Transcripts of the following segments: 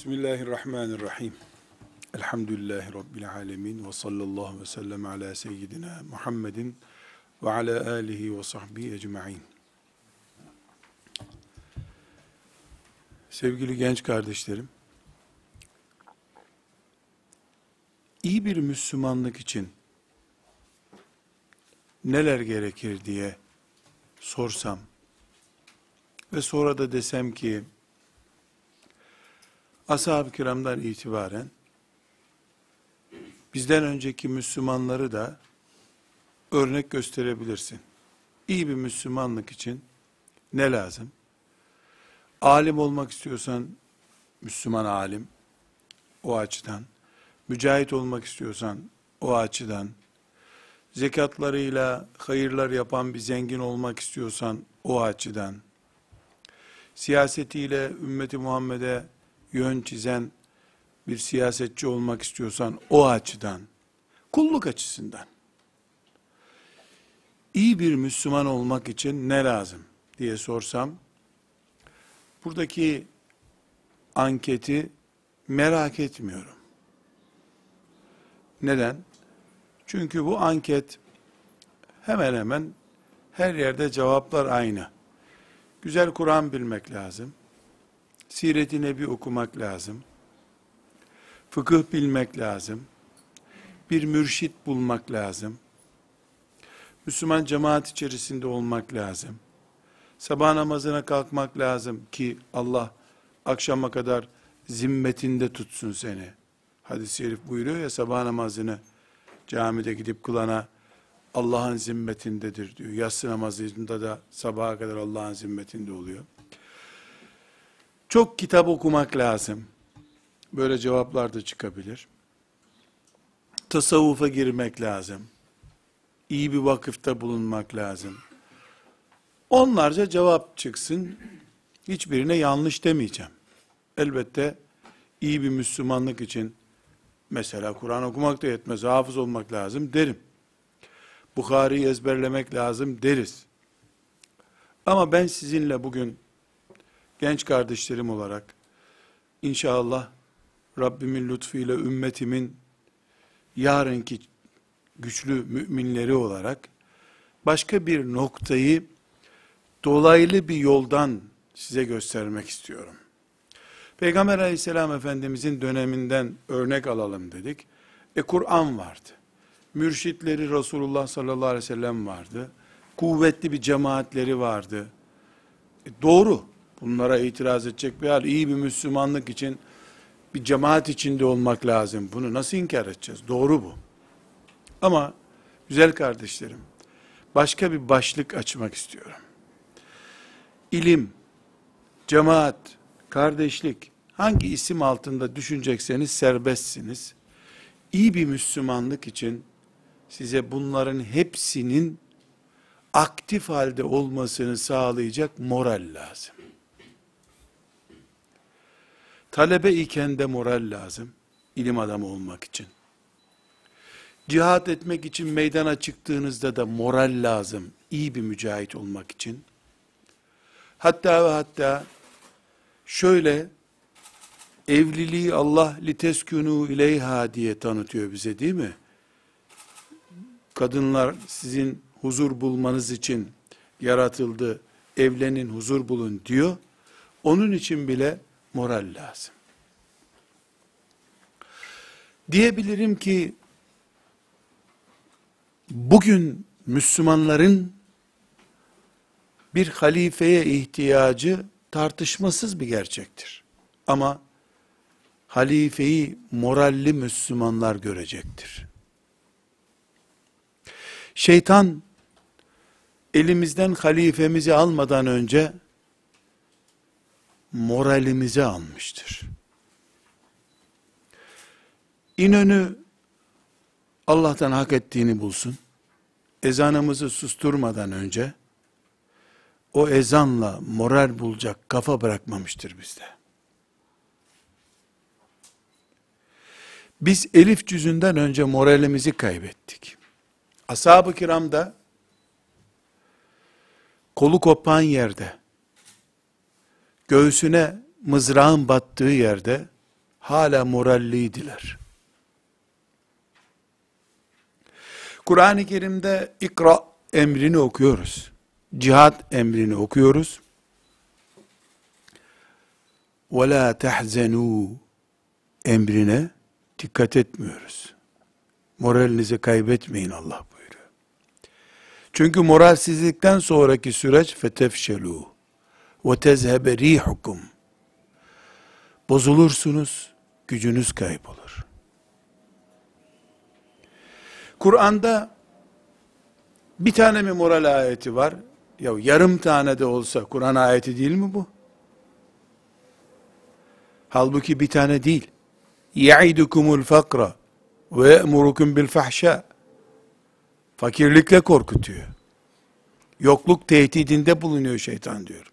Bismillahirrahmanirrahim. Elhamdülillahi Rabbil alemin. Ve sallallahu ve sellem ala seyyidina Muhammedin ve ala alihi ve sahbihi ecma'in. Sevgili genç kardeşlerim, iyi bir Müslümanlık için neler gerekir diye sorsam ve sonra da desem ki, ashab-ı kiramdan itibaren bizden önceki Müslümanları da örnek gösterebilirsin. İyi bir Müslümanlık için ne lazım? Alim olmak istiyorsan Müslüman alim, o açıdan. Mücahit olmak istiyorsan o açıdan. Zekatlarıyla hayırlar yapan bir zengin olmak istiyorsan o açıdan. Siyasetiyle ümmeti Muhammed'e yön çizen bir siyasetçi olmak istiyorsan o açıdan, kulluk açısından iyi bir Müslüman olmak için ne lazım diye sorsam, buradaki anketi merak etmiyorum. Neden? Çünkü bu anket hemen hemen her yerde cevaplar aynı. Güzel Kur'an bilmek lazım. Siret-i Nebi okumak lazım. Fıkıh bilmek lazım. Bir mürşit bulmak lazım. Müslüman cemaat içerisinde olmak lazım. Sabah namazına kalkmak lazım ki Allah akşama kadar zimmetinde tutsun seni. Hadis-i şerif buyuruyor ya, sabah namazını camide gidip kılana Allah'ın zimmetindedir diyor. Yatsı namazında da sabaha kadar Allah'ın zimmetinde oluyor. Çok kitap okumak lazım. Böyle cevaplar da çıkabilir. Tasavvufa girmek lazım. İyi bir vakıfta bulunmak lazım. Onlarca cevap çıksın. Hiçbirine yanlış demeyeceğim. Elbette iyi bir Müslümanlık için mesela Kur'an okumak da yetmez, hafız olmak lazım derim. Bukhari'yi ezberlemek lazım deriz. Ama ben sizinle bugün genç kardeşlerim olarak inşallah Rabbimin lütfuyla ümmetimin yarınki güçlü müminleri olarak başka bir noktayı dolaylı bir yoldan size göstermek istiyorum. Peygamber aleyhisselam efendimizin döneminden örnek alalım dedik. Kur'an vardı. Mürşitleri Resulullah sallallahu aleyhi ve sellem vardı. Kuvvetli bir cemaatleri vardı. Doğru. Bunlara itiraz edecek bir hal. İyi bir Müslümanlık için bir cemaat içinde olmak lazım. Bunu nasıl inkar edeceğiz? Doğru bu. Ama güzel kardeşlerim, başka bir başlık açmak istiyorum. İlim, cemaat, kardeşlik, hangi isim altında düşünecekseniz serbestsiniz. İyi bir Müslümanlık için size bunların hepsinin aktif halde olmasını sağlayacak moral lazım. Talebe iken de moral lazım, ilim adamı olmak için. Cihat etmek için meydana çıktığınızda da moral lazım, iyi bir mücahit olmak için. Hatta ve hatta şöyle, evliliği Allah liteskûnû ileyha diye tanıtıyor bize, değil mi? Kadınlar sizin huzur bulmanız için yaratıldı, evlenin, huzur bulun diyor. Onun için bile moral lazım. Diyebilirim ki bugün Müslümanların bir halifeye ihtiyacı tartışmasız bir gerçektir. Ama halifeyi moralli Müslümanlar görecektir. Şeytan elimizden halifemizi almadan önce moralimizi almıştır. İnönü Allah'tan hak ettiğini bulsun. Ezanımızı susturmadan önce o ezanla moral bulacak kafa bırakmamıştır bizde. Biz Elif cüzünden önce moralimizi kaybettik. Ashab-ı kiram da kolu kopan yerde, göğsüne mızrağın battığı yerde hala moralliydiler. Kur'an-ı Kerim'de ikra emrini okuyoruz. Cihad emrini okuyoruz. وَلَا تَحْزَنُوا emrine dikkat etmiyoruz. Moralinizi kaybetmeyin Allah buyuruyor. Çünkü moralsizlikten sonraki süreç فَتَفْشَلُوا وَتَزْهَبَ رِيحُكُمْ bozulursunuz, gücünüz kaybolur. Kur'an'da bir tane mi moral ayeti var? Ya yarım tane de olsa Kur'an ayeti değil mi bu? Halbuki bir tane değil. يَعِدُكُمُ الْفَقْرَ وَيَأْمُرُكُمْ بِالْفَحْشَاءِ fakirlikle korkutuyor. Yokluk tehdidinde bulunuyor şeytan diyor.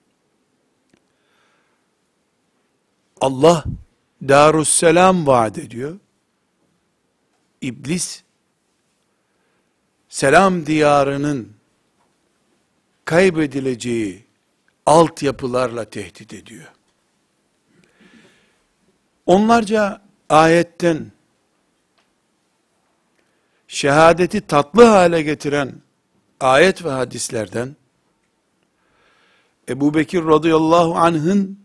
Allah Darüsselam vaat ediyor. İblis selam diyarının kaybedileceği altyapılarla tehdit ediyor. Onlarca ayetten şehadeti tatlı hale getiren ayet ve hadislerden Ebu Bekir radıyallahu anh'ın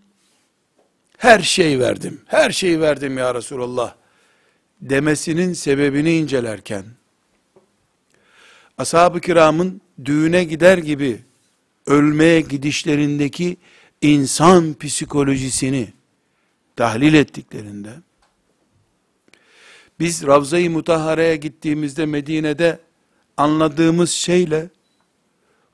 her şeyi verdim ya Resulallah demesinin sebebini incelerken ashab-ı kiramın düğüne gider gibi ölmeye gidişlerindeki insan psikolojisini tahlil ettiklerinde biz Ravza-i Mutahhara'ya gittiğimizde Medine'de anladığımız şeyle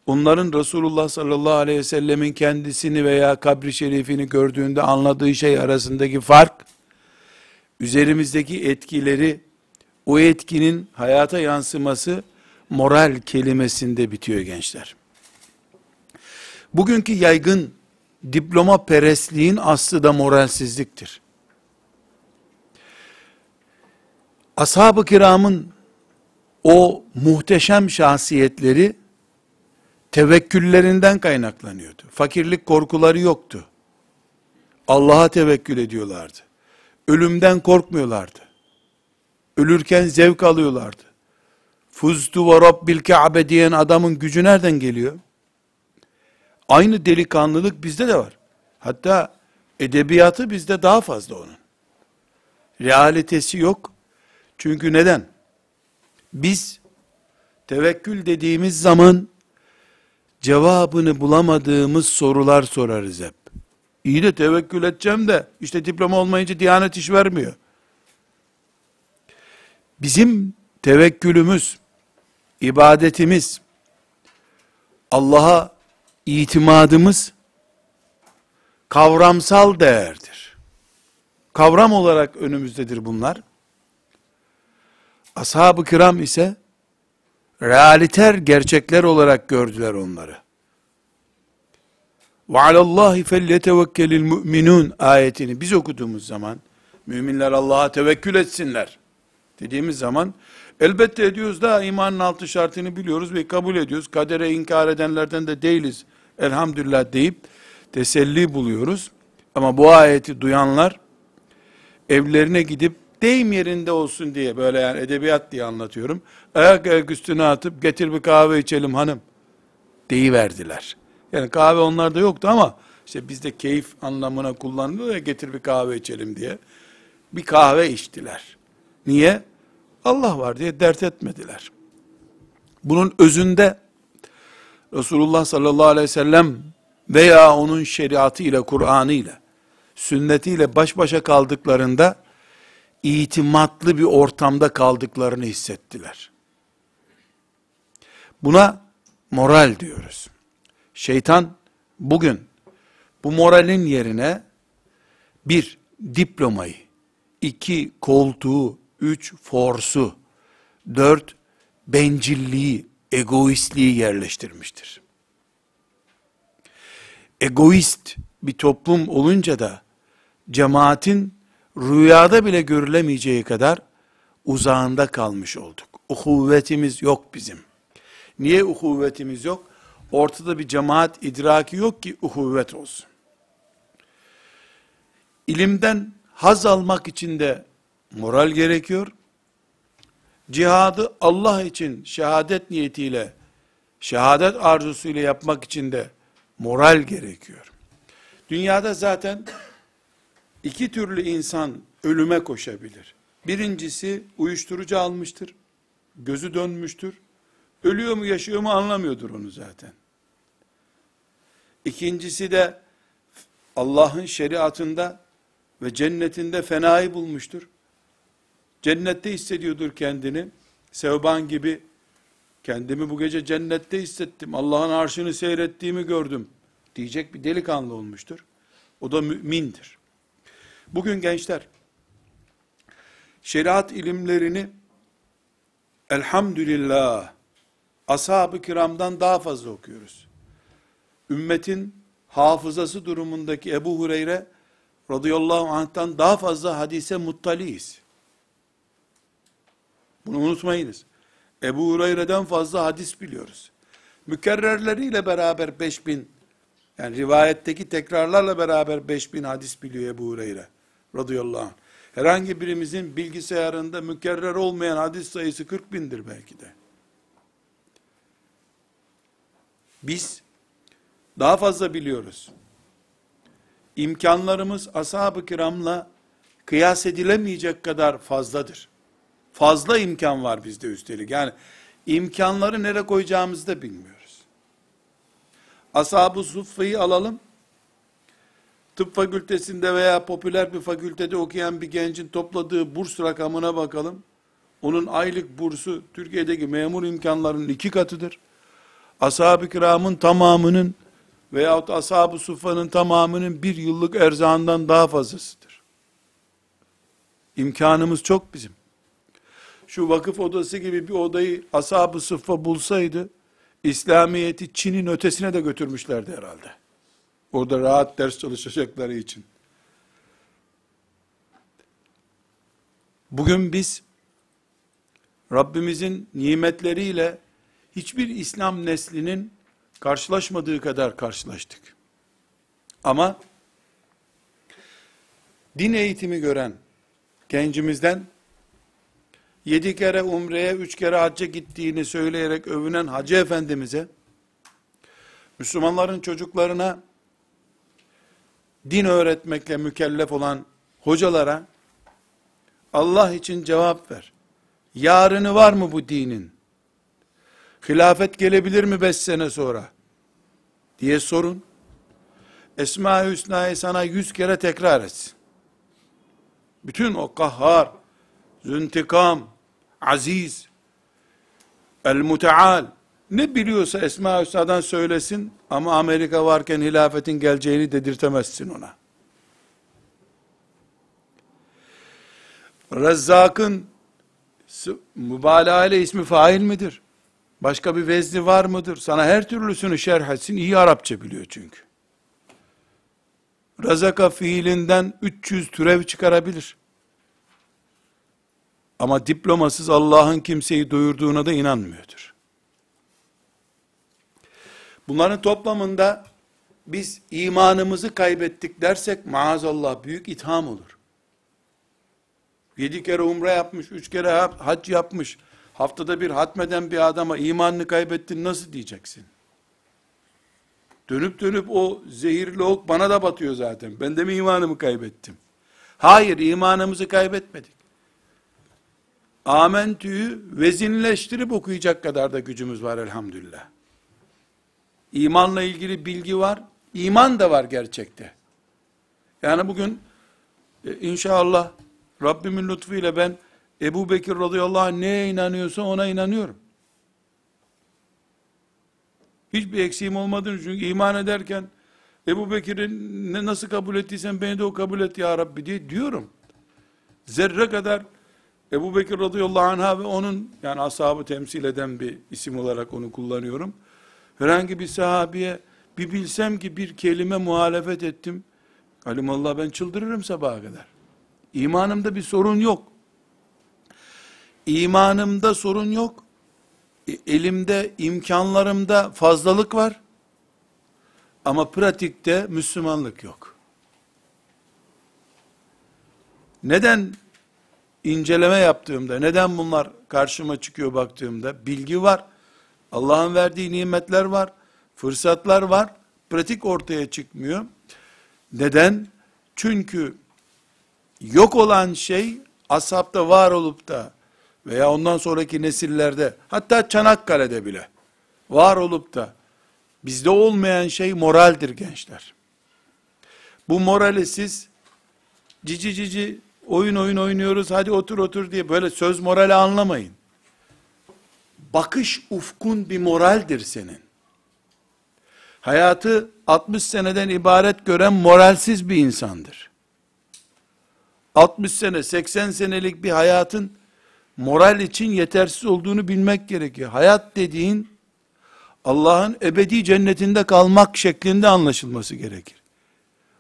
onların Resulullah sallallahu aleyhi ve sellemin kendisini veya kabri şerifini gördüğünde anladığı şey arasındaki fark, üzerimizdeki etkileri, o etkinin hayata yansıması moral kelimesinde bitiyor gençler. Bugünkü yaygın diploma perestliğin aslı da moralsizliktir. Ashab-ı kiramın o muhteşem şahsiyetleri tevekküllerinden kaynaklanıyordu. Fakirlik korkuları yoktu. Allah'a tevekkül ediyorlardı. Ölümden korkmuyorlardı. Ölürken zevk alıyorlardı. Fuztu ve Rabbil Ka'be diyen adamın gücü nereden geliyor? Aynı delikanlılık bizde de var. Hatta edebiyatı bizde daha fazla onun. Realitesi yok. Çünkü neden? Biz tevekkül dediğimiz zaman cevabını bulamadığımız sorular sorarız hep. İyi de tevekkül edeceğim de işte diploma olmayınca Diyanet iş vermiyor. Bizim tevekkülümüz, ibadetimiz, Allah'a itimadımız kavramsal değerdir. Kavram olarak önümüzdedir bunlar. Ashab-ı kiram ise realiter gerçekler olarak gördüler onları. وَعَلَى اللّٰهِ فَلْيَتَوَكَّلِ الْمُؤْمِنُونَ ayetini biz okuduğumuz zaman, müminler Allah'a tevekkül etsinler dediğimiz zaman, elbette ediyoruz da imanın altı şartını biliyoruz ve kabul ediyoruz. Kadere inkar edenlerden de değiliz elhamdülillah deyip teselli buluyoruz. Ama bu ayeti duyanlar evlerine gidip deyim yerinde olsun diye, böyle yani edebiyat diye anlatıyorum, ayak üstüne atıp getir bir kahve içelim hanım deyiverdiler. Yani kahve onlarda yoktu ama işte bizde keyif anlamına kullanılıyor ya, getir bir kahve içelim diye. Bir kahve içtiler. Niye? Allah var diye dert etmediler. Bunun özünde Resulullah sallallahu aleyhi ve sellem veya onun şeriatı ile, Kur'an'ı ile, sünnetiyle baş başa kaldıklarında itimatlı bir ortamda kaldıklarını hissettiler. Buna moral diyoruz. Şeytan bugün bu moralin yerine bir diplomayı, 2 koltuğu, 3 forsu, 4 bencilliği, egoistliği yerleştirmiştir. Egoist bir toplum olunca da cemaatin rüyada bile görülemeyeceği kadar uzağında kalmış olduk. Uhuvvetimiz yok bizim. Niye uhuvvetimiz yok? Ortada bir cemaat idraki yok ki uhuvvet olsun. İlimden haz almak için de moral gerekiyor. Cihadı Allah için şehadet niyetiyle, şehadet arzusuyla yapmak için de moral gerekiyor. Dünyada zaten iki türlü insan ölüme koşabilir. Birincisi uyuşturucu almıştır, gözü dönmüştür. Ölüyor mu yaşıyor mu anlamıyordur onu zaten. İkincisi de Allah'ın şeriatında ve cennetinde fenayı bulmuştur. Cennette hissediyordur kendini. Sevban gibi kendimi bu gece cennette hissettim, Allah'ın arşını seyrettiğimi gördüm diyecek bir delikanlı olmuştur. O da mümindir. Bugün gençler şeriat ilimlerini elhamdülillah ashab-ı kiramdan daha fazla okuyoruz. Ümmetin hafızası durumundaki Ebu Hureyre radıyallahu anh'tan daha fazla hadise muttaliyiz. Bunu unutmayınız. Ebu Hureyre'den fazla hadis biliyoruz. Mükerrerleriyle beraber 5000, yani rivayetteki tekrarlarla beraber 5000 hadis biliyor Ebu Hureyre radıyallahu anh. Herhangi birimizin bilgisayarında mükerrer olmayan hadis sayısı 40.000'dir belki de. Biz daha fazla biliyoruz. İmkanlarımız ashab-ı kiramla kıyas edilemeyecek kadar fazladır. Fazla imkan var bizde üstelik. Yani imkanları nereye koyacağımızı da bilmiyoruz. Ashab-ı Suffa'yı alalım. Tıp fakültesinde veya popüler bir fakültede okuyan bir gencin topladığı burs rakamına bakalım. Onun aylık bursu Türkiye'deki memur imkanlarının 2 katıdır. Ashab-ı kiramın tamamının veyahut ashab-ı suffanın tamamının 1 yıllık erzağından daha fazlasıdır. İmkanımız çok bizim. Şu vakıf odası gibi bir odayı ashab-ı suffa bulsaydı, İslamiyet'i Çin'in ötesine de götürmüşlerdi herhalde. Orada rahat ders çalışacakları için. Bugün biz Rabbimizin nimetleriyle hiçbir İslam neslinin karşılaşmadığı kadar karşılaştık. Ama din eğitimi gören gencimizden 7 kere umreye, 3 kere hacca gittiğini söyleyerek övünen Hacı Efendimiz'e, Müslümanların çocuklarına din öğretmekle mükellef olan hocalara, Allah için cevap ver. Yarını var mı bu dinin? Hilafet gelebilir mi 5 sene sonra diye sorun. Esma-i Hüsna'yı sana 100 kere tekrar etsin. Bütün o Kahhar, Züntikam, Aziz, El-Muteal, ne biliyorsa Esma-i Hüsna'dan söylesin, ama Amerika varken hilafetin geleceğini dedirtemezsin ona. Rezzak'ın mübalağa ile ismi fail midir? Başka bir vezni var mıdır? Sana her türlüsünü şerh etsin. İyi Arapça biliyor çünkü. Razaka fiilinden 300 türev çıkarabilir. Ama diplomasız Allah'ın kimseyi doyurduğuna da inanmıyordur. Bunların toplamında biz imanımızı kaybettik dersek maazallah büyük itham olur. 7 kere umre yapmış, 3 kere hac yapmış, haftada bir hatmeden bir adama imanını kaybettin nasıl diyeceksin? Dönüp dönüp o zehirli ok bana da batıyor zaten. Ben de mi imanımı kaybettim? Hayır, imanımızı kaybetmedik. Amentü'yü vezinleştirip okuyacak kadar da gücümüz var elhamdülillah. İmanla ilgili bilgi var. İman da var gerçekte. Yani bugün inşallah Rabbimin lütfuyla ben Ebu Bekir radıyallahu anh neye inanıyorsa ona inanıyorum. Hiçbir eksiğim olmadığını, çünkü iman ederken Ebu Bekir'in nasıl kabul ettiysen beni de o kabul et ya Rabbi diye diyorum. Zerre kadar Ebu Bekir radıyallahu anh'a ve onun, yani ashabı temsil eden bir isim olarak onu kullanıyorum. Herhangi bir sahabiye bir bilsem ki bir kelime muhalefet ettim, alimallah ben çıldırırım sabaha kadar. İmanımda bir sorun yok. İmanımda sorun yok. Elimde, imkanlarımda fazlalık var. Ama pratikte Müslümanlık yok. Neden inceleme yaptığımda, neden bunlar karşıma çıkıyor baktığımda? Bilgi var, Allah'ın verdiği nimetler var, fırsatlar var, pratik ortaya çıkmıyor. Neden? Çünkü yok olan şey, ashabta var olup da veya ondan sonraki nesillerde, hatta Çanakkale'de bile var olup da bizde olmayan şey moraldir gençler. Bu morali siz cici cici oyun oynuyoruz, hadi otur diye böyle söz morali anlamayın. Bakış ufkun bir moraldir senin. Hayatı 60 seneden ibaret gören moralsiz bir insandır. 60 sene, 80 senelik bir hayatın moral için yetersiz olduğunu bilmek gerekiyor. Hayat dediğin Allah'ın ebedi cennetinde kalmak şeklinde anlaşılması gerekir.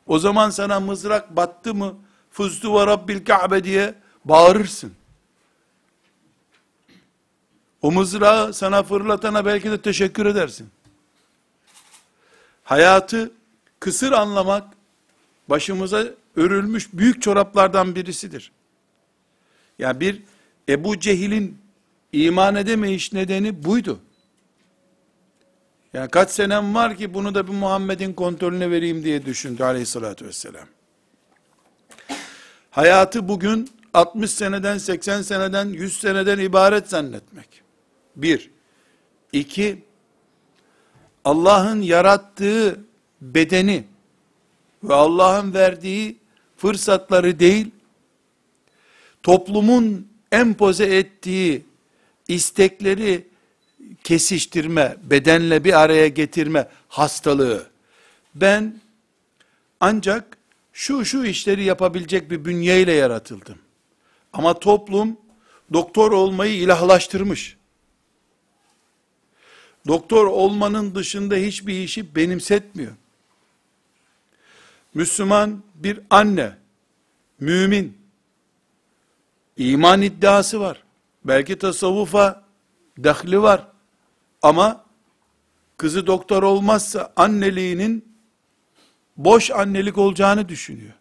O zaman sana mızrak battı mı, Fuztu ve Rabbil Ka'be diye bağırırsın. O mızrağı sana fırlatana belki de teşekkür edersin. Hayatı kısır anlamak, başımıza örülmüş büyük çoraplardan birisidir. Yani bir Ebu Cehil'in iman edemeyiş nedeni buydu. Yani kaç senem var ki bunu da bir Muhammed'in kontrolüne vereyim diye düşündü aleyhissalatü vesselam. Hayatı bugün 60 seneden, 80 seneden, 100 seneden ibaret zannetmek. Bir. İki, Allah'ın yarattığı bedeni ve Allah'ın verdiği fırsatları değil, toplumun empoze ettiği istekleri kesiştirme, bedenle bir araya getirme hastalığı. Ben ancak şu işleri yapabilecek bir bünyeyle yaratıldım. Ama toplum doktor olmayı ilahlaştırmış. Doktor olmanın dışında hiçbir işi benimsetmiyor. Müslüman bir anne, mümin, iman iddiası var. Belki tasavvufa dahli var. Ama kızı doktor olmazsa anneliğinin boş annelik olacağını düşünüyor.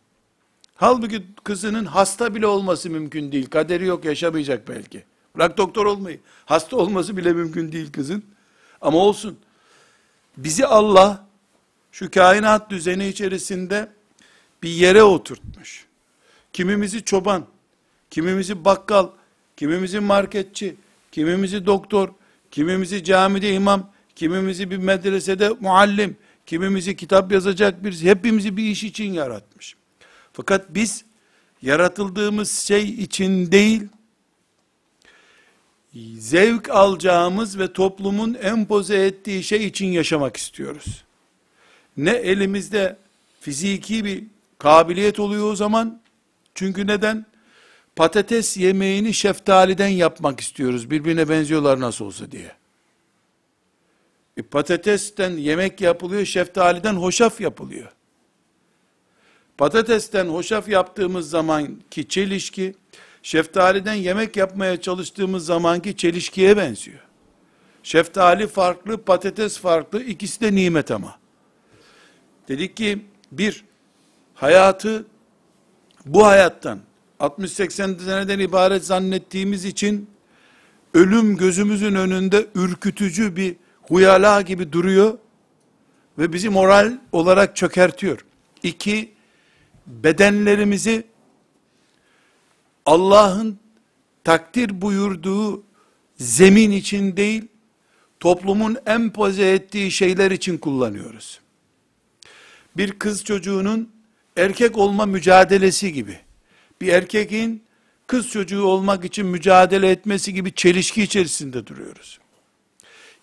Halbuki kızının hasta bile olması mümkün değil. Kaderi yok, yaşamayacak belki. Bırak doktor olmayı. Hasta olması bile mümkün değil kızın. Ama olsun. Bizi Allah şu kainat düzeni içerisinde bir yere oturtmuş. Kimimizi çoban, kimimizi bakkal, kimimizi marketçi, kimimizi doktor, kimimizi camide imam, kimimizi bir medresede muallim, kimimizi kitap yazacak birisi, hepimizi bir iş için yaratmış. Fakat biz yaratıldığımız şey için değil, zevk alacağımız ve toplumun empoze ettiği şey için yaşamak istiyoruz. Ne elimizde fiziki bir kabiliyet oluyor o zaman, çünkü neden? Patates yemeğini şeftaliden yapmak istiyoruz, birbirine benziyorlar nasıl olsa diye. Patatesten yemek yapılıyor, şeftaliden hoşaf yapılıyor. Patatesten hoşaf yaptığımız zamanki çelişki, şeftaliden yemek yapmaya çalıştığımız zamanki çelişkiye benziyor. Şeftali farklı, patates farklı, ikisi de nimet ama. Dedik ki, bir, hayatı bu hayattan, 60-80 seneden ibaret zannettiğimiz için, ölüm gözümüzün önünde ürkütücü bir huyala gibi duruyor ve bizi moral olarak çökertiyor. İki, bedenlerimizi Allah'ın takdir buyurduğu zemin için değil, toplumun empoze ettiği şeyler için kullanıyoruz. Bir kız çocuğunun erkek olma mücadelesi gibi, bir erkeğin kız çocuğu olmak için mücadele etmesi gibi çelişki içerisinde duruyoruz.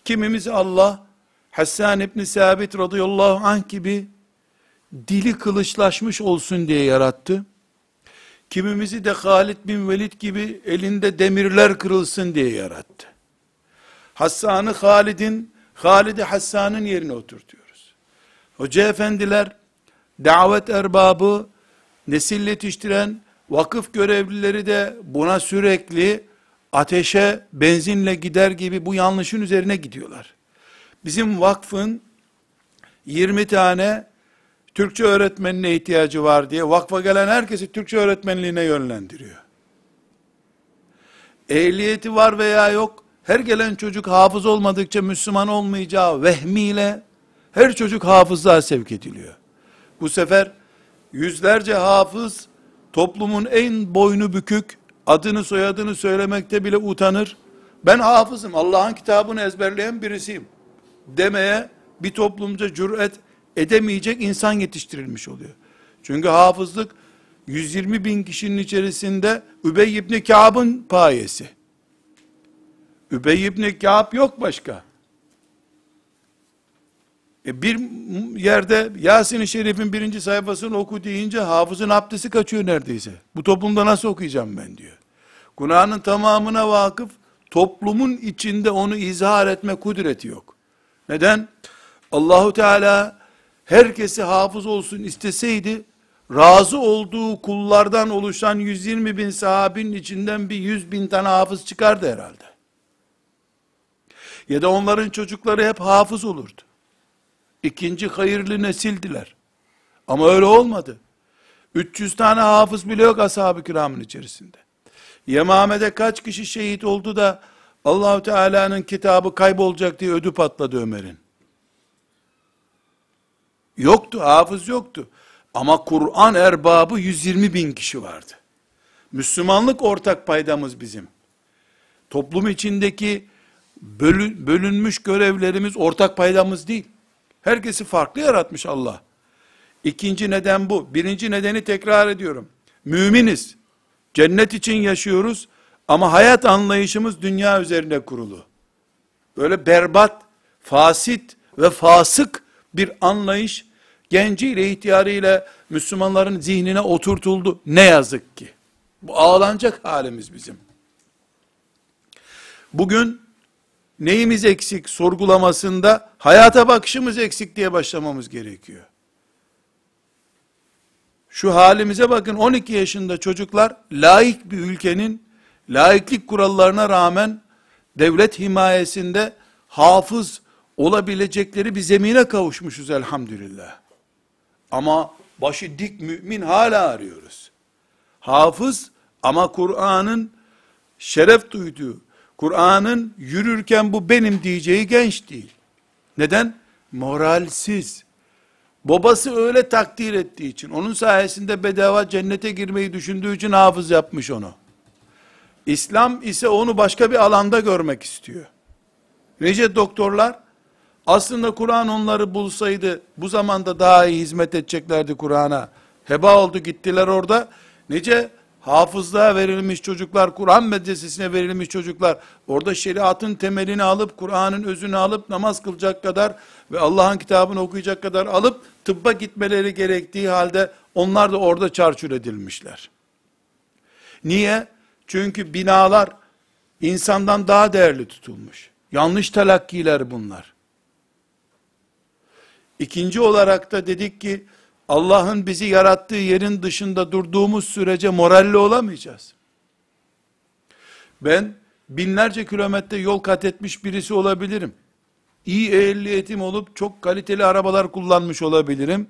Kimimiz Allah, Hassan İbni Sabit radıyallahu anh gibi dili kılıçlaşmış olsun diye yarattı. Kimimizi de Halid bin Velid gibi elinde demirler kırılsın diye yarattı. Hassan'ı Halid'in, Halid'i Hassan'ın yerine oturtuyoruz. Hoca efendiler, davet erbabı, nesil yetiştiren vakıf görevlileri de buna sürekli ateşe benzinle gider gibi bu yanlışın üzerine gidiyorlar. Bizim vakfın 20 tane Türkçe öğretmenine ihtiyacı var diye vakfa gelen herkesi Türkçe öğretmenliğine yönlendiriyor. Ehliyeti var veya yok, her gelen çocuk hafız olmadıkça Müslüman olmayacağı vehmiyle her çocuk hafızlığa sevk ediliyor. Bu sefer yüzlerce hafız toplumun en boynu bükük, adını soyadını söylemekte bile utanır. Ben hafızım, Allah'ın kitabını ezberleyen birisiyim demeye bir toplumca cüret edemeyecek insan yetiştirilmiş oluyor. Çünkü hafızlık 120.000 kişinin içerisinde Übey ibn Kâb'ın payesi. Übey ibn Kâb yok başka. Bir yerde Yasin-i Şerif'in 1. sayfasını oku deyince hafızın abdesti kaçıyor neredeyse. Bu toplumda nasıl okuyacağım ben diyor. Kur'an'ın tamamına vakıf, toplumun içinde onu izhar etme kudreti yok. Neden? Allahu Teala herkesi hafız olsun isteseydi, razı olduğu kullardan oluşan 120.000 sahabinin içinden bir 100.000 tane hafız çıkardı herhalde. Ya da onların çocukları hep hafız olurdu. İkinci hayırlı nesildiler. Ama öyle olmadı. 300 tane hafız bile yok ashab-ı kiramın içerisinde. Yemame'de kaç kişi şehit oldu da Allah-u Teala'nın kitabı kaybolacak diye ödü patladı Ömer'in. Yoktu, hafız yoktu. Ama Kur'an erbabı 120.000 kişi vardı. Müslümanlık ortak paydamız bizim. Toplum içindeki bölünmüş görevlerimiz ortak paydamız değil. Herkesi farklı yaratmış Allah. İkinci neden bu. Birinci nedeni tekrar ediyorum. Müminiz. Cennet için yaşıyoruz. Ama hayat anlayışımız dünya üzerine kurulu. Böyle berbat, fasit ve fasık bir anlayış genciyle, ihtiyarıyla Müslümanların zihnine oturtuldu. Ne yazık ki. Bu ağlanacak halimiz bizim. Bugün neyimiz eksik sorgulamasında hayata bakışımız eksik diye başlamamız gerekiyor. Şu halimize bakın, 12 yaşında çocuklar laik bir ülkenin laiklik kurallarına rağmen devlet himayesinde hafız olabilecekleri bir zemine kavuşmuşuz elhamdülillah. Ama başı dik mümin hala arıyoruz. Hafız ama Kur'an'ın şeref duyduğu, Kur'an'ın yürürken bu benim diyeceği genç değil. Neden? Moralsiz. Babası öyle takdir ettiği için, onun sayesinde bedava cennete girmeyi düşündüğü için hafız yapmış onu. İslam ise onu başka bir alanda görmek istiyor. Nice doktorlar, aslında Kur'an onları bulsaydı, bu zamanda daha iyi hizmet edeceklerdi Kur'an'a. Heba oldu gittiler orada. Nice hafızlığa verilmiş çocuklar, Kur'an medresesine verilmiş çocuklar, orada şeriatın temelini alıp, Kur'an'ın özünü alıp, namaz kılacak kadar ve Allah'ın kitabını okuyacak kadar alıp, tıbba gitmeleri gerektiği halde, onlar da orada çarçur edilmişler. Niye? Çünkü binalar, insandan daha değerli tutulmuş. Yanlış telakkiler bunlar. İkinci olarak da dedik ki, Allah'ın bizi yarattığı yerin dışında durduğumuz sürece moralli olamayacağız. Ben binlerce kilometre yol kat etmiş birisi olabilirim. İyi ehliyetim olup çok kaliteli arabalar kullanmış olabilirim.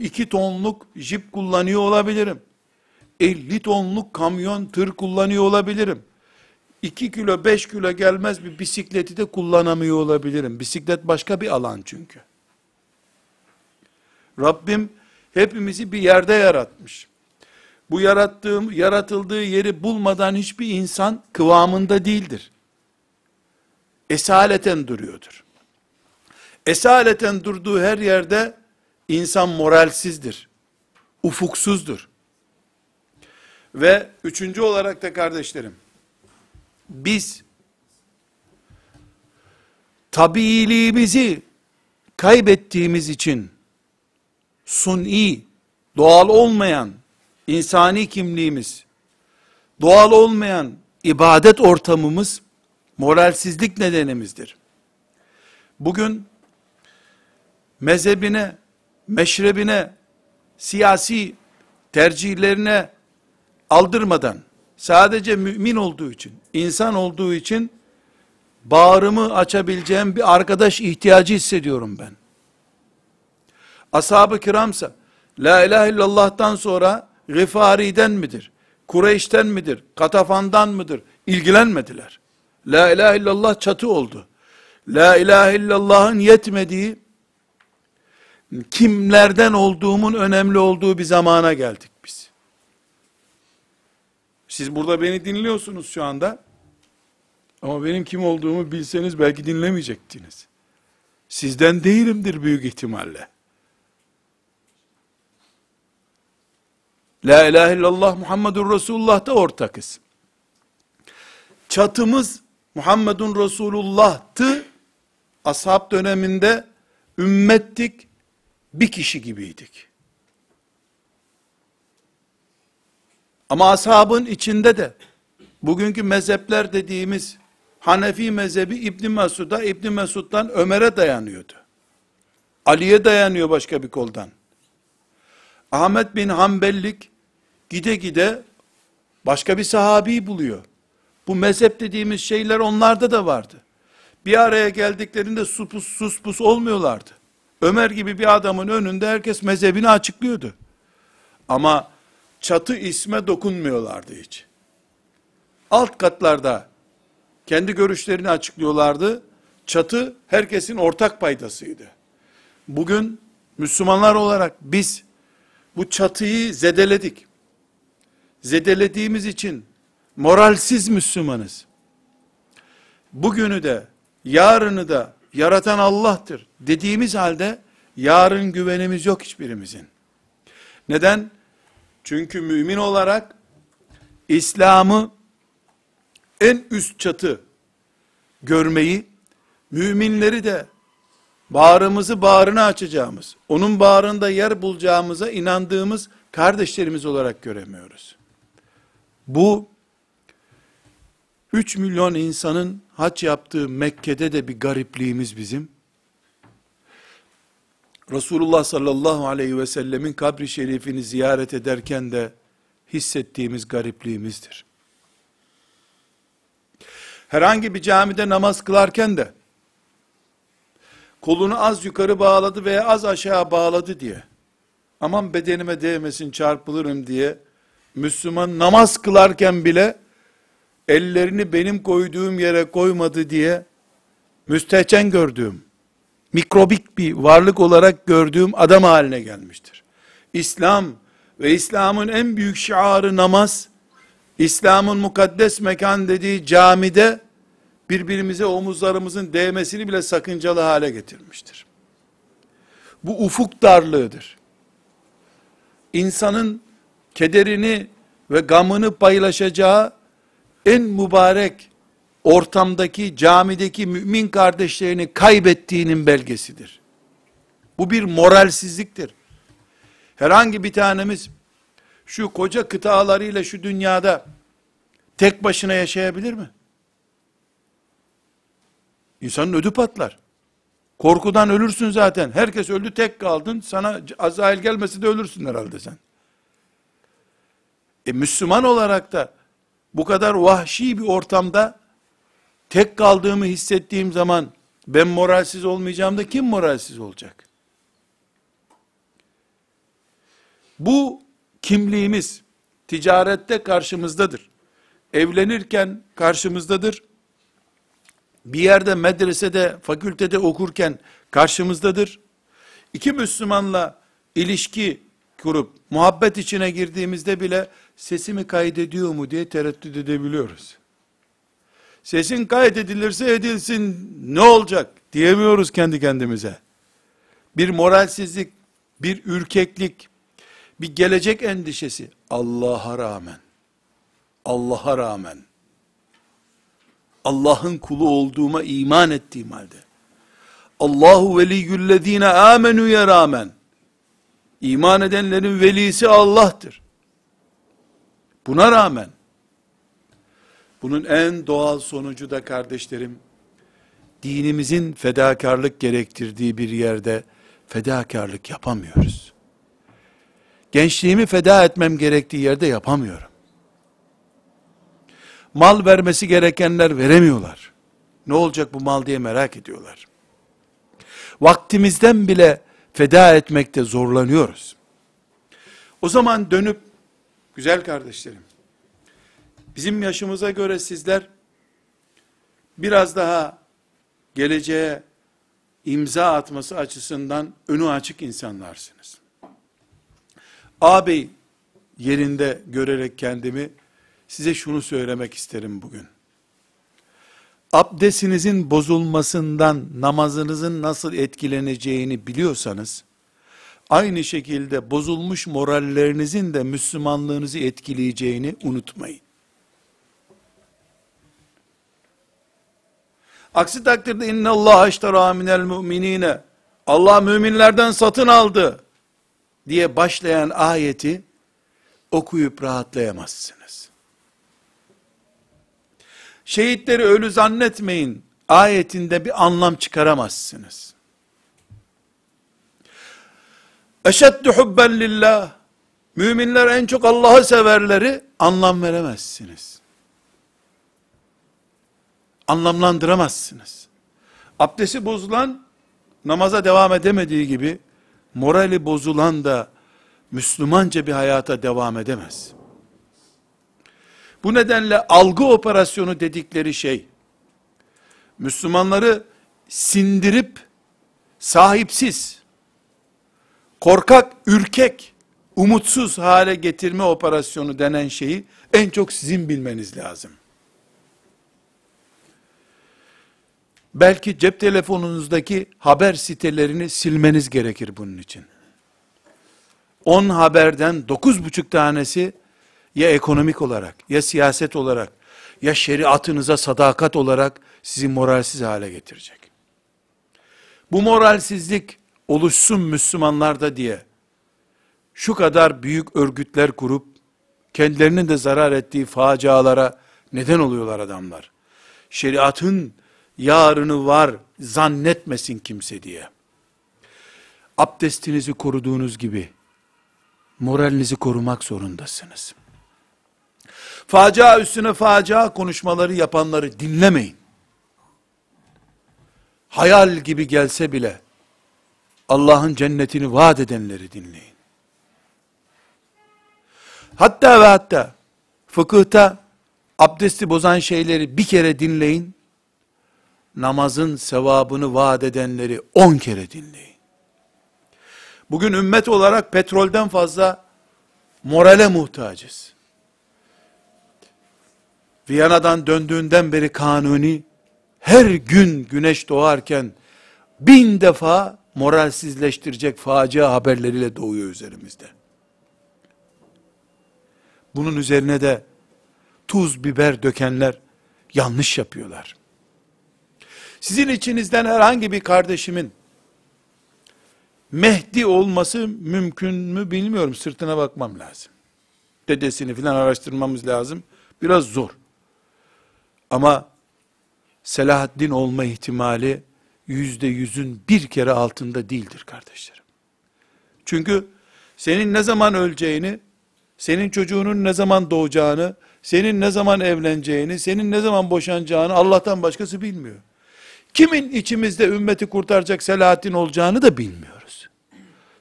2 tonluk jip kullanıyor olabilirim. 50 tonluk kamyon, tır kullanıyor olabilirim. 2 kilo 5 kilo gelmez bir bisikleti de kullanamıyor olabilirim. Bisiklet başka bir alan çünkü. Rabbim hepimizi bir yerde yaratmış. Bu yaratıldığı yeri bulmadan hiçbir insan kıvamında değildir. Esaleten duruyordur. Esaleten durduğu her yerde insan moralsizdir. Ufuksuzdur. Ve 3. olarak da kardeşlerim, biz tabiiliğimizi kaybettiğimiz için suni, doğal olmayan insani kimliğimiz, doğal olmayan ibadet ortamımız moralsizlik nedenimizdir. Bugün mezhebine, meşrebine, siyasi tercihlerine aldırmadan, sadece mümin olduğu için, insan olduğu için bağrımı açabileceğim bir arkadaş ihtiyacı hissediyorum ben. ashab-ı kiramsa, la ilahe illallah'tan sonra Gıfari'den midir, Kureyş'ten midir, Katafan'dan mıdır? İlgilenmediler. La ilahe illallah çatı oldu. La ilahe illallah'ın yetmediği, kimlerden olduğumun önemli olduğu bir zamana geldik biz. Siz burada beni dinliyorsunuz şu anda. Ama benim kim olduğumu bilseniz belki dinlemeyecektiniz. Sizden değilimdir büyük ihtimalle. La ilahe illallah Muhammedun Resulullah'ta ortakız. Çatımız Muhammedun Resulullah'tı. Ashab döneminde ümmettik. Bir kişi gibiydik. Ama ashabın içinde de bugünkü mezhepler dediğimiz Hanefi mezhebi İbn Mesud'a, İbn Mesud'dan Ömer'e dayanıyordu. Ali'ye dayanıyor başka bir koldan. Ahmet bin Hanbellik gide gide başka bir sahabiyi buluyor. Bu mezhep dediğimiz şeyler onlarda da vardı. Bir araya geldiklerinde sus pus olmuyorlardı. Ömer gibi bir adamın önünde herkes mezhebini açıklıyordu. Ama çatı isme dokunmuyorlardı hiç. Alt katlarda kendi görüşlerini açıklıyorlardı. Çatı herkesin ortak paydasıydı. Bugün Müslümanlar olarak biz bu çatıyı zedeledik. Zedelediğimiz için moralsiz Müslümanız. Bugünü de yarını da yaratan Allah'tır dediğimiz halde yarın güvenimiz yok hiçbirimizin. Neden? Çünkü mümin olarak İslam'ı en üst çatı görmeyi, müminleri de bağrımızı bağrına açacağımız, onun bağrında yer bulacağımıza inandığımız kardeşlerimiz olarak göremiyoruz. Bu 3 milyon insanın hac yaptığı Mekke'de de bir garipliğimiz bizim. Resulullah sallallahu aleyhi ve sellemin kabri şerifini ziyaret ederken de hissettiğimiz garipliğimizdir. Herhangi bir camide namaz kılarken de kolunu az yukarı bağladı veya az aşağı bağladı diye, aman bedenime değmesin çarpılırım diye Müslüman namaz kılarken bile ellerini benim koyduğum yere koymadı diye müstehcen gördüğüm, mikrobik bir varlık olarak gördüğüm adam haline gelmiştir. İslam ve İslam'ın en büyük şiarı namaz, İslam'ın mukaddes mekan dediği camide birbirimize omuzlarımızın değmesini bile sakıncalı hale getirmiştir. Bu ufuk darlığıdır. İnsanın kederini ve gamını paylaşacağı en mübarek ortamdaki, camideki mümin kardeşlerini kaybettiğinin belgesidir. Bu bir moralsizliktir. Herhangi bir tanemiz şu koca kıtalarıyla şu dünyada tek başına yaşayabilir mi? İnsanın ödü patlar. Korkudan ölürsün zaten. Herkes öldü, tek kaldın. Sana Azrail gelmesi de ölürsün herhalde sen. Müslüman olarak da bu kadar vahşi bir ortamda tek kaldığımı hissettiğim zaman ben moralsiz olmayacağım da kim moralsiz olacak? Bu kimliğimiz ticarette karşımızdadır. Evlenirken karşımızdadır. Bir yerde medresede, fakültede okurken karşımızdadır. İki Müslümanla ilişki kurup muhabbet içine girdiğimizde bile sesimi kaydediyor mu diye tereddüt edebiliyoruz. Sesin kaydedilirse edilsin ne olacak diyemiyoruz kendi kendimize. Bir moralsizlik, bir ürkeklik, bir gelecek endişesi. Allah'a rağmen, Allah'ın kulu olduğuma iman ettiğim halde, Allahu veliyyüllezine amenüye rağmen, iman edenlerin velisi Allah'tır. Buna rağmen, bunun en doğal sonucu da kardeşlerim, dinimizin fedakarlık gerektirdiği bir yerde fedakarlık yapamıyoruz. Gençliğimi feda etmem gerektiği yerde yapamıyorum. Mal vermesi gerekenler veremiyorlar. Ne olacak bu mal diye merak ediyorlar. Vaktimizden bile feda etmekte zorlanıyoruz. O zaman dönüp, güzel kardeşlerim, bizim yaşımıza göre sizler biraz daha geleceğe imza atması açısından önü açık insanlarsınız. Ağabey yerinde görerek kendimi, size şunu söylemek isterim bugün. Abdestinizin bozulmasından namazınızın nasıl etkileneceğini biliyorsanız, aynı şekilde bozulmuş morallerinizin de Müslümanlığınızı etkileyeceğini unutmayın. Aksi takdirde inna Allah iştara minel mu'minine, Allah müminlerden satın aldı diye başlayan ayeti okuyup rahatlayamazsınız. Şehitleri ölü zannetmeyin ayetinde bir anlam çıkaramazsınız. Eşeddu hubben lillah, müminler en çok Allah'ı severleri anlam veremezsiniz. Anlamlandıramazsınız. Abdesti bozulan namaza devam edemediği gibi, morali bozulan da Müslümanca bir hayata devam edemez. Bu nedenle algı operasyonu dedikleri şey, Müslümanları sindirip sahipsiz, korkak, ürkek, umutsuz hale getirme operasyonu denen şeyi en çok sizin bilmeniz lazım. Belki cep telefonunuzdaki haber sitelerini silmeniz gerekir bunun için. 10 haberden 9,5 tanesi ya ekonomik olarak, ya siyaset olarak, ya şeriatınıza sadakat olarak sizi moralsiz hale getirecek. Bu moralsizlik oluşsun Müslümanlarda diye şu kadar büyük örgütler kurup kendilerinin de zarar ettiği facialara neden oluyorlar adamlar. Şeriatın yarını var zannetmesin kimse diye. Abdestinizi koruduğunuz gibi moralinizi korumak zorundasınız. Facia üstüne facia konuşmaları yapanları dinlemeyin. Hayal gibi gelse bile Allah'ın cennetini vaat edenleri dinleyin. Hatta ve hatta fıkıhta abdesti bozan şeyleri bir kere dinleyin, namazın sevabını vaat edenleri 10 kere dinleyin. Bugün ümmet olarak petrolden fazla morale muhtacız. Viyana'dan döndüğünden beri Kanuni, her gün güneş doğarken 1000 defa moralsizleştirecek facia haberleriyle doğuyor üzerimizde. Bunun üzerine de tuz biber dökenler yanlış yapıyorlar. Sizin içinizden herhangi bir kardeşimin Mehdi olması mümkün mü bilmiyorum. Sırtına bakmam lazım. Dedesini filan araştırmamız lazım. Biraz zor. Ama Selahaddin olma ihtimali %100'ün bir kere altında değildir kardeşlerim. Çünkü senin ne zaman öleceğini, senin çocuğunun ne zaman doğacağını, senin ne zaman evleneceğini, senin ne zaman boşanacağını Allah'tan başkası bilmiyor. Kimin içimizde ümmeti kurtaracak Selahaddin olacağını da bilmiyoruz.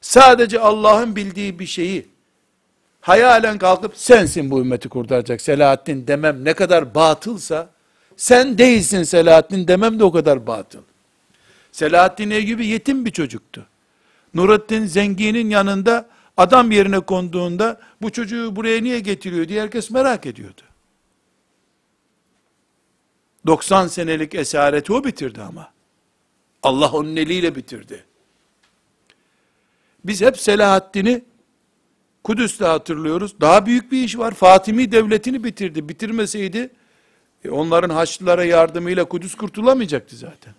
Sadece Allah'ın bildiği bir şeyi hayalen kalkıp sensin bu ümmeti kurtaracak Selahaddin demem ne kadar batılsa, sen değilsin Selahaddin demem de o kadar batıl. Selahaddin Eyyubi yetim bir çocuktu. Nurettin Zengi'nin yanında adam yerine konduğunda bu çocuğu buraya niye getiriyor diye herkes merak ediyordu. 90 senelik esareti o bitirdi ama. Allah onun eliyle bitirdi. Biz hep Selahaddin'i Kudüs'te hatırlıyoruz. Daha büyük bir iş var. Fatimi devletini bitirdi. Bitirmeseydi onların Haçlılara yardımıyla Kudüs kurtulamayacaktı zaten.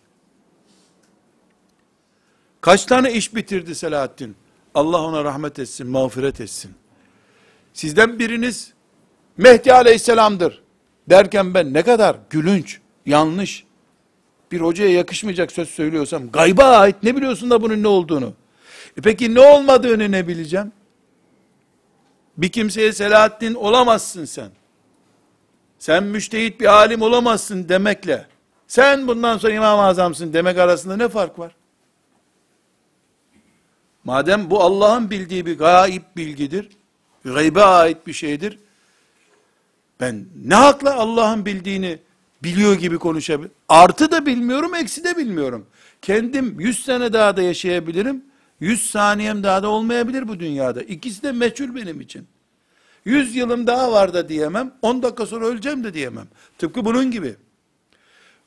Kaç tane iş bitirdi Selahaddin? Allah ona rahmet etsin, mağfiret etsin. Sizden biriniz Mehdi Aleyhisselam'dır derken ben ne kadar gülünç, yanlış, bir hocaya yakışmayacak söz söylüyorsam, gayba ait ne biliyorsun da bunun ne olduğunu? Peki ne olmadığını ne bileceğim? Bir kimseye Selahaddin olamazsın sen. Sen müştehit bir alim olamazsın demekle, sen bundan sonra İmam-ı Azam'sın demek arasında ne fark var? Madem bu Allah'ın bildiği bir gayb bilgidir, gaybe ait bir şeydir, ben ne hakla Allah'ın bildiğini biliyor gibi konuşabilirim? Artı da bilmiyorum, eksi de bilmiyorum. Kendim 100 sene daha da yaşayabilirim, 100 saniyem daha da olmayabilir bu dünyada. İkisi de meçhul benim için. 100 yılım daha var da diyemem, 10 dakika sonra öleceğim de diyemem. Tıpkı bunun gibi.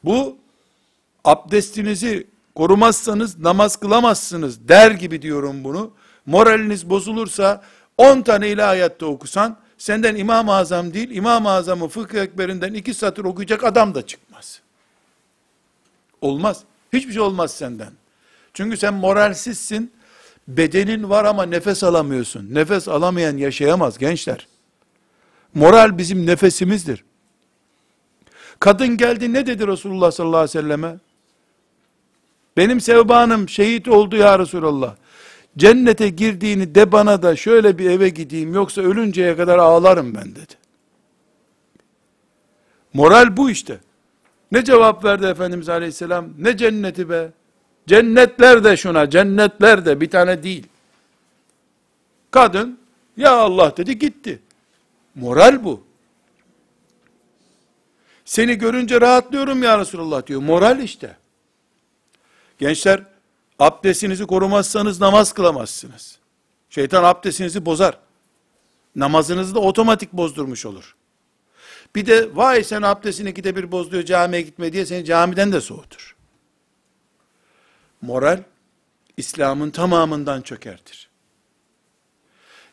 Bu, abdestinizi korumazsanız namaz kılamazsınız der gibi diyorum bunu. Moraliniz bozulursa 10 tane ilahiyatta okusan, senden İmam-ı Azam değil, İmam-ı Azam'ın Fıkh-ı Ekber'inden 2 satır okuyacak adam da çıkmaz. Olmaz. Hiçbir şey olmaz senden. Çünkü sen moralsizsin, bedenin var ama nefes alamıyorsun. Nefes alamayan yaşayamaz gençler. Moral bizim nefesimizdir. Kadın geldi, ne dedi Resulullah sallallahu aleyhi ve selleme? Benim Sevbanım şehit oldu ya Resulallah. Cennete girdiğini de bana da şöyle bir eve gideyim, yoksa ölünceye kadar ağlarım ben dedi. Moral bu işte. Ne cevap verdi Efendimiz aleyhisselam? Ne cenneti be? Cennetler de şuna, cennetler de bir tane değil. Kadın, ya Allah dedi, gitti. Moral bu. Seni görünce rahatlıyorum ya Resulullah diyor. Moral işte. Gençler, abdestinizi korumazsanız namaz kılamazsınız. Şeytan abdestinizi bozar. Namazınızı da otomatik bozdurmuş olur. Bir de vay sen abdestini ikide bir bozuyor, camiye gitme diye seni camiden de soğutur. Moral, İslam'ın tamamından çökertir.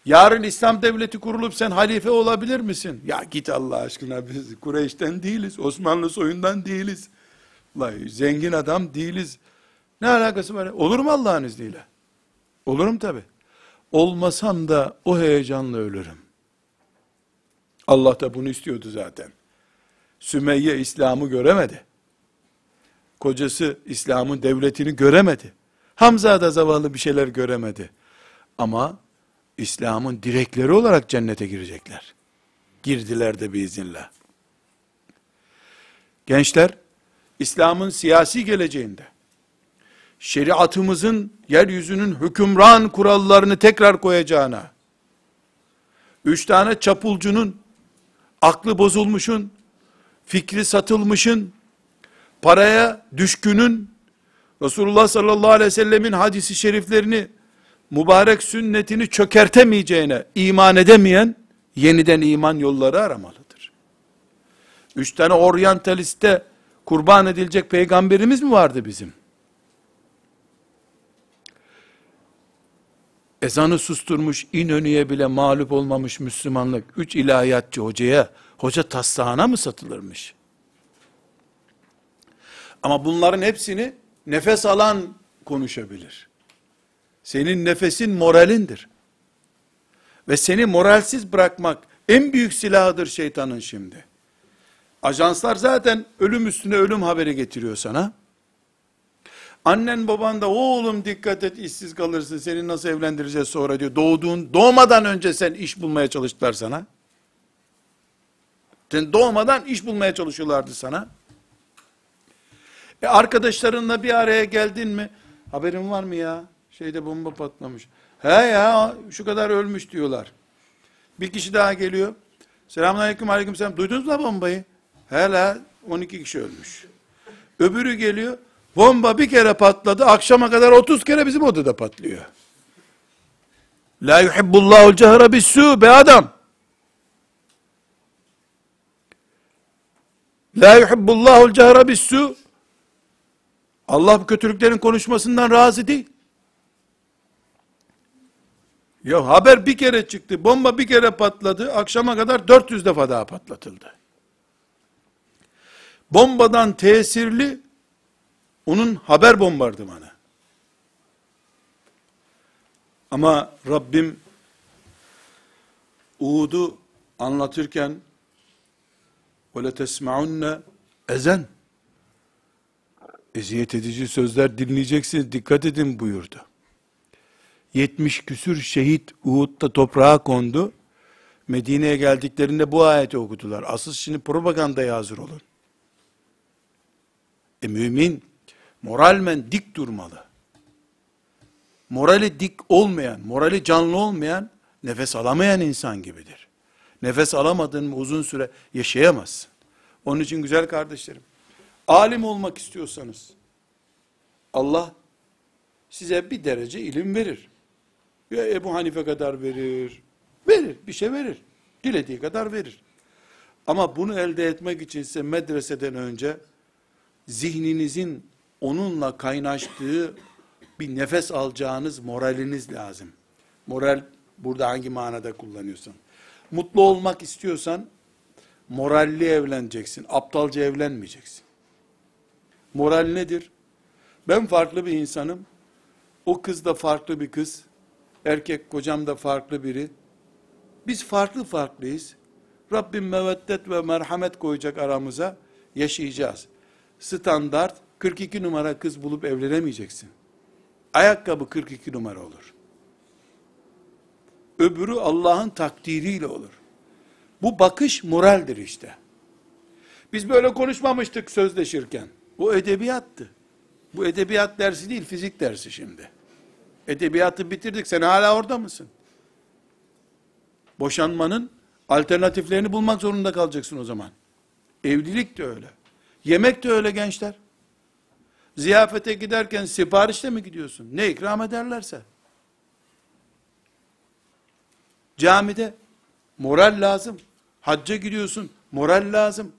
Yarın İslam devleti kurulup sen halife olabilir misin? Ya git Allah aşkına, biz Kureyş'ten değiliz, Osmanlı soyundan değiliz. Vallahi zengin adam değiliz. Ne alakası var? Olur mu Allah'ın izniyle? Olurum tabi. Olmasam da o heyecanla ölürüm. Allah da bunu istiyordu zaten. Sümeyye İslam'ı göremedi. Kocası İslam'ın devletini göremedi. Hamza da zavallı bir şeyler göremedi. Ama İslam'ın direkleri olarak cennete girecekler. Girdiler de biiznillah. Gençler, İslam'ın siyasi geleceğinde, şeriatımızın yeryüzünün hükümran kurallarını tekrar koyacağına, 3 tane çapulcunun, aklı bozulmuşun, fikri satılmışın, paraya düşkünün, Resulullah sallallahu aleyhi ve sellemin hadisi şeriflerini, mübarek sünnetini çökertemeyeceğine iman edemeyen, yeniden iman yolları aramalıdır. 3 tane oryantaliste kurban edilecek peygamberimiz mi vardı bizim? Ezanı susturmuş, İnönü'ye bile mağlup olmamış Müslümanlık, 3 ilahiyatçı hocaya, hoca taslağına mı satılırmış? Ama bunların hepsini nefes alan konuşabilir. Senin nefesin moralindir. Ve seni moralsiz bırakmak en büyük silahıdır şeytanın şimdi. Ajanslar zaten ölüm üstüne ölüm haberi getiriyor sana. Annen baban da oğlum dikkat et, işsiz kalırsın, seni nasıl evlendireceğiz sonra diyor. Doğmadan önce sen iş bulmaya çalıştılar sana. Sen doğmadan iş bulmaya çalışıyorlardı sana. Arkadaşlarınla bir araya geldin mi? Haberin var mı ya? Şeyde bomba patlamış. He ya şu kadar ölmüş diyorlar. Bir kişi daha geliyor. Selamünaleyküm, aleykümselam. Duydunuz mu bombayı? He la 12 kişi ölmüş. Öbürü geliyor. Bomba bir kere patladı. Akşama kadar 30 kere bizim odada patlıyor. La yuhibbullahul cehre bissu be adam. La yuhibbullahul cehre bissu. Allah bu kötülüklerin konuşmasından razı değil. Ya haber bir kere çıktı, bomba bir kere patladı, akşama kadar 400 defa daha patlatıldı. Bombadan tesirli, onun haber bombardımanı. Ama Rabbim, Uhud'u anlatırken, وَلَتَسْمَعُنَّ اَذًا eziyet edici sözler dinleyeceksiniz, dikkat edin buyurdu. 70 küsür şehit Uhud'da toprağa kondu. Medine'ye geldiklerinde bu ayeti okudular. Asıl şimdi propagandaya hazır olun. Mümin, moralmen dik durmalı. morali dik olmayan, morali canlı olmayan, nefes alamayan insan gibidir. Nefes alamadın mı uzun süre yaşayamazsın. Onun için güzel kardeşlerim, alim olmak istiyorsanız, Allah size bir derece ilim verir. Ya Ebu Hanife kadar verir, bir şey verir, dilediği kadar verir. Ama bunu elde etmek için ise medreseden önce, zihninizin onunla kaynaştığı bir nefes alacağınız moraliniz lazım. Moral burada hangi manada kullanıyorsan. Mutlu olmak istiyorsan, moralli evleneceksin, aptalca evlenmeyeceksin. Moral nedir? Ben farklı bir insanım, o kız da farklı bir kız, erkek kocam da farklı biri, biz farklı farklıyız, Rabbim meveddet ve merhamet koyacak aramıza, yaşayacağız. Standart 42 numara kız bulup evlenemeyeceksin. Ayakkabı 42 numara olur. Öbürü Allah'ın takdiriyle olur. Bu bakış moraldir işte. Biz böyle konuşmamıştık sözleşirken. Bu edebiyattı. Bu edebiyat dersi değil, fizik dersi şimdi. Edebiyatı bitirdik, sen hala orada mısın? Boşanmanın alternatiflerini bulmak zorunda kalacaksın o zaman. Evlilik de öyle. Yemek de öyle gençler. Ziyafete giderken siparişle mi gidiyorsun? Ne ikram ederlerse. Camide moral lazım. Hacca gidiyorsun, moral lazım.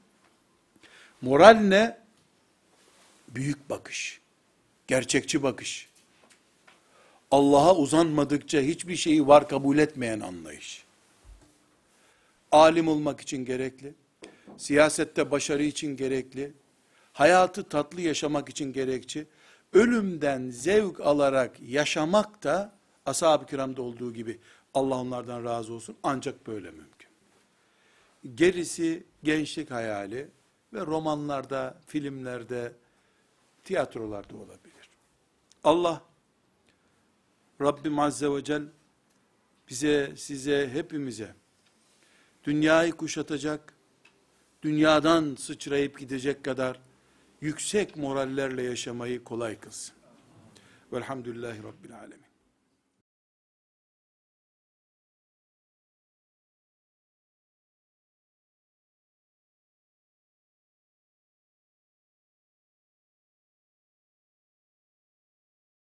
Moral ne? Büyük bakış. Gerçekçi bakış. Allah'a uzanmadıkça hiçbir şeyi var kabul etmeyen anlayış. Alim olmak için gerekli. Siyasette başarı için gerekli. Hayatı tatlı yaşamak için gerekçe, ölümden zevk alarak yaşamak da, ashab-ı kiramda olduğu gibi, Allah onlardan razı olsun, ancak böyle mümkün. Gerisi gençlik hayali ve romanlarda, filmlerde, tiyatrolarda olabilir. Allah, Rabbim Azze ve Celle, bize, size, hepimize, dünyayı kuşatacak, dünyadan sıçrayıp gidecek kadar, yüksek morallerle yaşamayı kolay kılsın. Velhamdülillahi Rabbil Alemin.